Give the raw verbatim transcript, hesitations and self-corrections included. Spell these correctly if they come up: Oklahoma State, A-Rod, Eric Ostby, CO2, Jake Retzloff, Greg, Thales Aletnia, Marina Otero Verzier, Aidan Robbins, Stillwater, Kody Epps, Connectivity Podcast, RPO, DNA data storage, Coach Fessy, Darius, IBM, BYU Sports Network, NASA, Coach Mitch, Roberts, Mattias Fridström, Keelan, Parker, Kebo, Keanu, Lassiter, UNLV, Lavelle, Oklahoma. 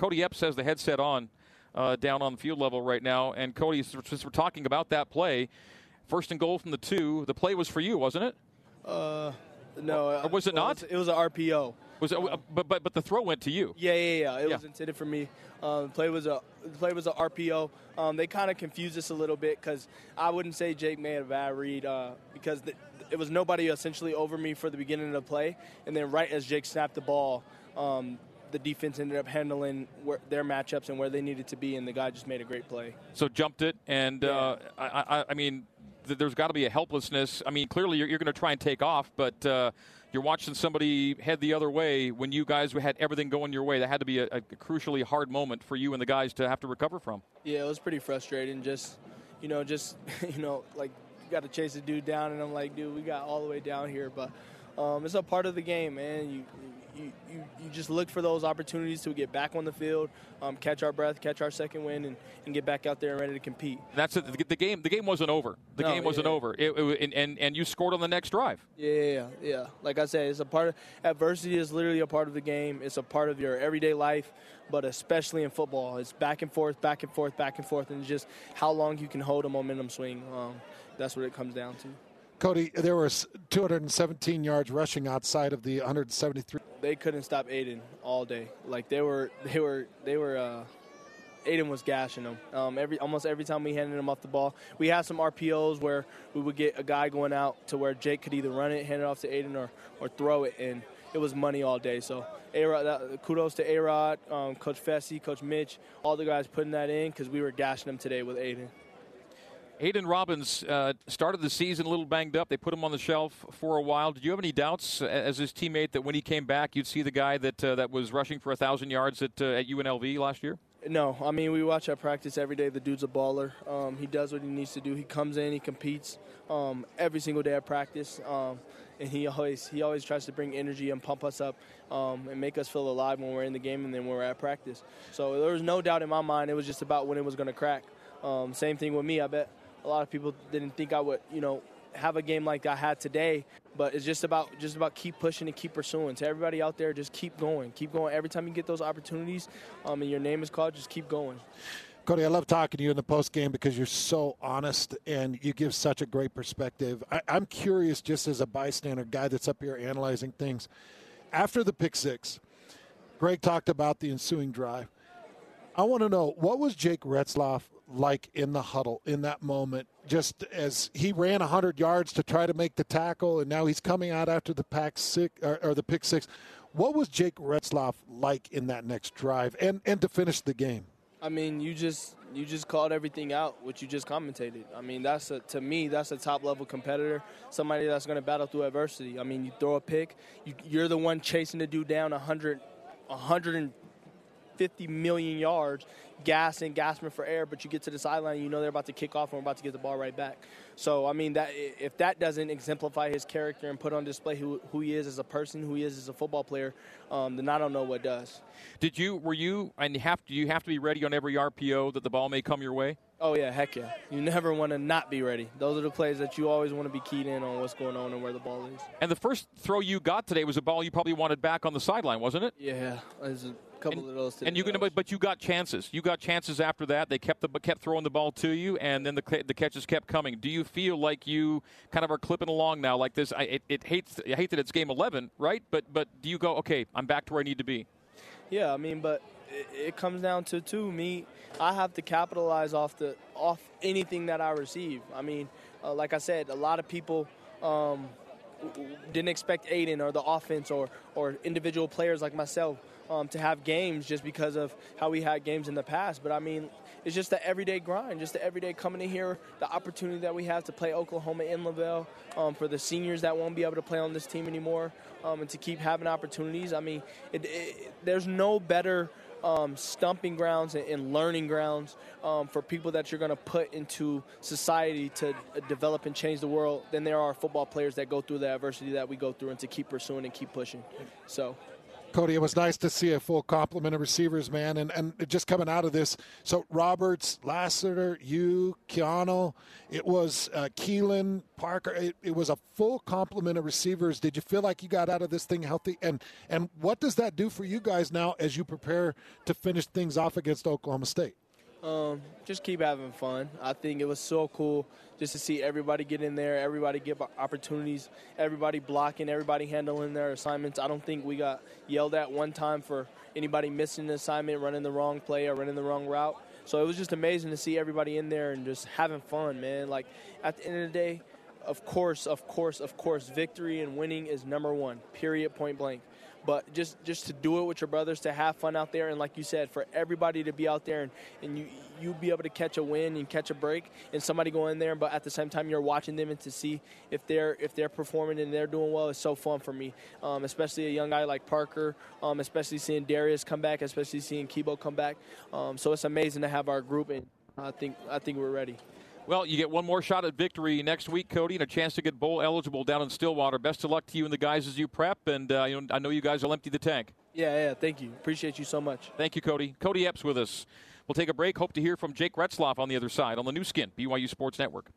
Kody Epps has the headset on uh, down on the field level right now. And, Kody, since we're talking about that play, first and goal from the two, the play was for you, wasn't it? Uh, no. Or, or was it well, not? It was an R P O. Was it, but but but the throw went to you. Yeah, yeah, yeah. It yeah. was intended for me. Um, the play was a the play was a R P O. Um, they kind of confused us a little bit because I wouldn't say Jake made a bad read uh, because the, it was nobody essentially over me for the beginning of the play, and then right as Jake snapped the ball, um, the defense ended up handling where, their matchups and where they needed to be, and the guy just made a great play. So jumped it, and yeah. uh, I, I I mean. There's got to be a helplessness. I mean, clearly you're, you're going to try and take off, but uh, you're watching somebody head the other way when you guys had everything going your way. That had to be a, a crucially hard moment for you and the guys to have to recover from. Yeah, it was pretty frustrating. Just, you know, just, you know, like, you got to chase the dude down, and I'm like, dude, we got all the way down here. But um, it's a part of the game, man. You, you, you, you just look for those opportunities to get back on the field, um, catch our breath, catch our second wind, and, and get back out there and ready to compete. That's um, it. The game. The game wasn't over. The no, game wasn't yeah. over. It, it, and and you scored on the next drive. Yeah, yeah. Like I said, it's a part of adversity. Is literally a part of the game. It's a part of your everyday life, but especially in football, it's back and forth, back and forth, back and forth, and just how long you can hold a momentum swing. Um, that's what it comes down to. Kody, there were two hundred seventeen yards rushing outside of the one hundred seventy-three. They couldn't stop Aidan all day. Like they were, they were, they were. Uh, Aidan was gashing them. Um, every almost every time we handed him off the ball, we had some R P Os where we would get a guy going out to where Jake could either run it, hand it off to Aidan, or or throw it, and it was money all day. So A-Rod, that, kudos to A-Rod, um, Coach Fessy, Coach Mitch, all the guys putting that in because we were gashing them today with Aidan. Aidan Robbins uh, started the season a little banged up. They put him on the shelf for a while. Did you have any doubts as his teammate that when he came back, you'd see the guy that uh, that was rushing for one thousand yards at, uh, at U N L V last year? No. I mean, we watch our practice every day. The dude's a baller. Um, he does what he needs to do. He comes in, he competes um, every single day at practice. Um, and he always he always tries to bring energy and pump us up um, and make us feel alive when we're in the game and then when we're at practice. So there was no doubt in my mind. It was just about when it was going to crack. Um, same thing with me, I bet. A lot of people didn't think I would, you know, have a game like I had today. But it's just about just about keep pushing and keep pursuing. To everybody out there, just keep going. Keep going. Every time you get those opportunities um, and your name is called, just keep going. Kody, I love talking to you in the postgame because you're so honest and you give such a great perspective. I, I'm curious, just as a bystander, guy that's up here analyzing things. After the pick six, Greg talked about the ensuing drive. I want to know, what was Jake Retzloff like in the huddle in that moment, just as he ran one hundred yards to try to make the tackle, and now he's coming out after the pack six or, or the pick six? What was Jake Retzloff like in that next drive and and to finish the game? I mean, you just you just called everything out, which you just commentated. I mean, that's a, to me, that's a top level competitor, somebody that's going to battle through adversity. I mean, you throw a pick, you, you're the one chasing the dude down one hundred, one hundred fifty million yards, gassing, gasping for air, but you get to the sideline, you know they're about to kick off and we're about to get the ball right back. So, I mean, that if that doesn't exemplify his character and put on display who, who he is as a person, who he is as a football player, um, then I don't know what does. Did you, were you, and you have to, you have to be ready on every R P O that the ball may come your way? Oh, yeah, heck yeah. You never want to not be ready. Those are the plays that you always want to be keyed in on what's going on and where the ball is. And the first throw you got today was a ball you probably wanted back on the sideline, wasn't it? Yeah, it was a couple and, of those. And you can, but you got chances. You got chances after that. They kept the, kept throwing the ball to you, and then the the catches kept coming. Do you feel like you kind of are clipping along now like this? I it, it hates I hate that it's game eleven, right? But but do you go, okay, I'm back to where I need to be? Yeah, I mean, but. It comes down to, too, me, I have to capitalize off the off anything that I receive. I mean, uh, like I said, a lot of people um, didn't expect Aidan or the offense or, or individual players like myself um, to have games just because of how we had games in the past. But, I mean, it's just the everyday grind, just the everyday coming in here, the opportunity that we have to play Oklahoma in Lavelle, um, for the seniors that won't be able to play on this team anymore, um, and to keep having opportunities. I mean, it, it, there's no better – Um, stumping grounds and learning grounds um, for people that you're going to put into society to develop and change the world than there are football players that go through the adversity that we go through and to keep pursuing and keep pushing. So Kody, it was nice to see a full complement of receivers, man, and, and just coming out of this. So Roberts, Lassiter, you, Keanu, it was uh, Keelan, Parker. It, it was a full complement of receivers. Did you feel like you got out of this thing healthy? And and what does that do for you guys now as you prepare to finish things off against Oklahoma State? Um, just keep having fun. I think it was so cool just to see everybody get in there, everybody get opportunities, everybody blocking, everybody handling their assignments. I don't think we got yelled at one time for anybody missing an assignment, running the wrong play or running the wrong route. So it was just amazing to see everybody in there and just having fun, man. Like, at the end of the day, of course, of course, of course, victory and winning is number one, period, point blank. But just, just to do it with your brothers, to have fun out there, and like you said, for everybody to be out there and, and you you be able to catch a win and catch a break and somebody go in there, but at the same time you're watching them and to see if they're if they're performing and they're doing well is so fun for me, um, especially a young guy like Parker, um, especially seeing Darius come back, especially seeing Kebo come back. Um, so it's amazing to have our group, and I think I think we're ready. Well, you get one more shot at victory next week, Kody, and a chance to get bowl eligible down in Stillwater. Best of luck to you and the guys as you prep, and uh, you know, I know you guys will empty the tank. Yeah, yeah, thank you. Appreciate you so much. Thank you, Kody. Kody Epps with us. We'll take a break. Hope to hear from Jake Retzloff on the other side on the new skin, B Y U Sports Network.